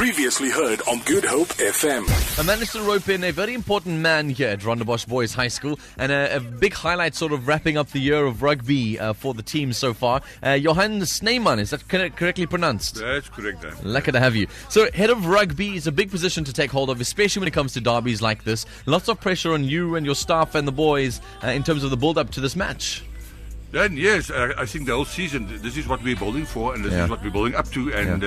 Previously heard on Good Hope FM. I managed to rope in a very important man here at Rondebosch Boys High School, and a big highlight sort of wrapping up the year of rugby for the team so far. Johan Snijman, is that correctly pronounced? That's correct. Lucky to have you. So head of rugby is a big position to take hold of, especially when it comes to derbies like this. Lots of pressure on you and your staff and the boys in terms of the build-up to this match. Then yes, I think the whole season, this is what we're building for, and this is what we're building up to, and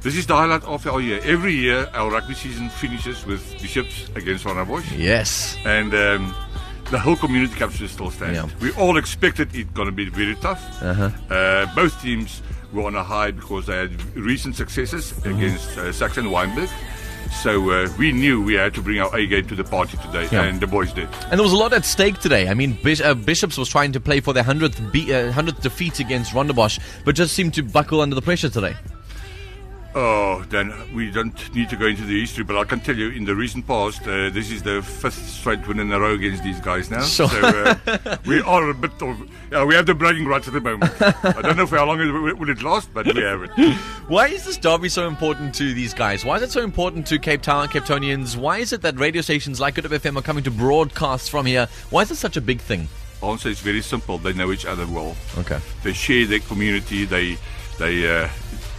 this is the highlight of our year. Every year our rugby season finishes with Bishops against Rondebosch. Yes. And the whole community comes to a still stand. Yeah. We all expected it's going to be very tough. Both teams were on a high because they had recent successes against Saxon Weinberg. So we knew we had to bring our A game to the party today, and the boys did. And there was a lot at stake today. I mean, Bishops was trying to play for their 100th defeat against Rondebosch, but just seemed to buckle under the pressure today. Oh, then we don't need to go into the history, but I can tell you in the recent past, this is the fifth straight win in a row against these guys now. Sure. So we are a bit of, we have the bragging rights at the moment. I don't know for how long will it last, but we have it. Why is this derby so important to these guys? Why is it so important to Cape Town, Capetonians? Why is it that radio stations like Good Hope FM are coming to broadcast from here? Why is it such a big thing? The answer is very simple. They know each other well. Okay. They share their community. They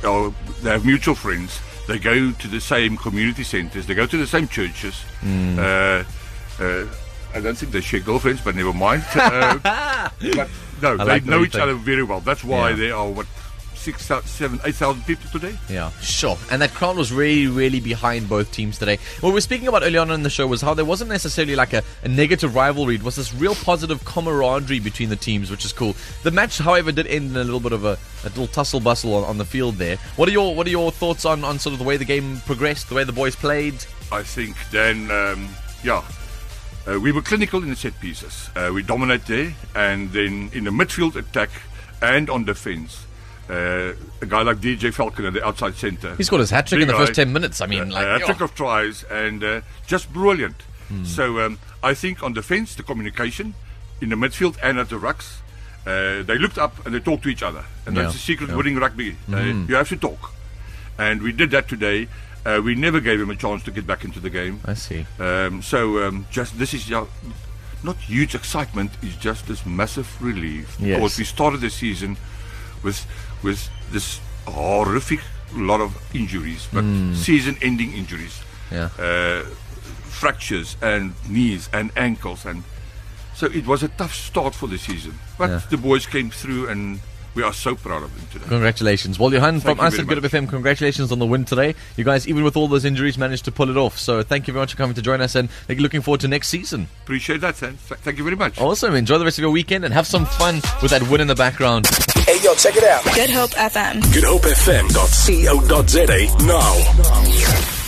have mutual friends. They go to the same community centres. They go to the same churches. I don't think they share girlfriends, but never mind. But no, they know each other very well. That's why they are 8,000 people today. Yeah, sure. And that crowd was really, really behind both teams today. What we were speaking about earlier on in the show was how there wasn't necessarily like a negative rivalry. It was this real positive camaraderie between the teams, which is cool. The match, however, did end in a little bit of a little tussle bustle on the field there. What are your thoughts on sort of the way the game progressed, the way the boys played? I think then, we were clinical in the set pieces. We dominated there, and then in the midfield attack and on defence. A guy like DJ Falconer, the outside centre. He scored his hat-trick in the first 10 minutes. I mean, a hat-trick of tries and just brilliant. So I think on defence, the communication, in the midfield and at the rucks, they looked up and they talked to each other. And that's the secret winning rugby. You have to talk. And we did that today. We never gave him a chance to get back into the game. I see. This is not huge excitement. It's just this massive relief. Yes. Because we started the season with this horrific lot of injuries, but season-ending injuries, fractures and knees and ankles, and so it was a tough start for the season. But the boys came through, and we are so proud of them today. Congratulations. Well, Johan, from us at Good Hope FM, congratulations on the win today. You guys, even with all those injuries, managed to pull it off. So thank you very much for coming to join us, and looking forward to next season. Appreciate that, Sam. Thank you very much. Awesome. Enjoy the rest of your weekend and have some fun with that win in the background. Hey, yo, check it out. Good Hope FM. GoodHopeFM.co.za now.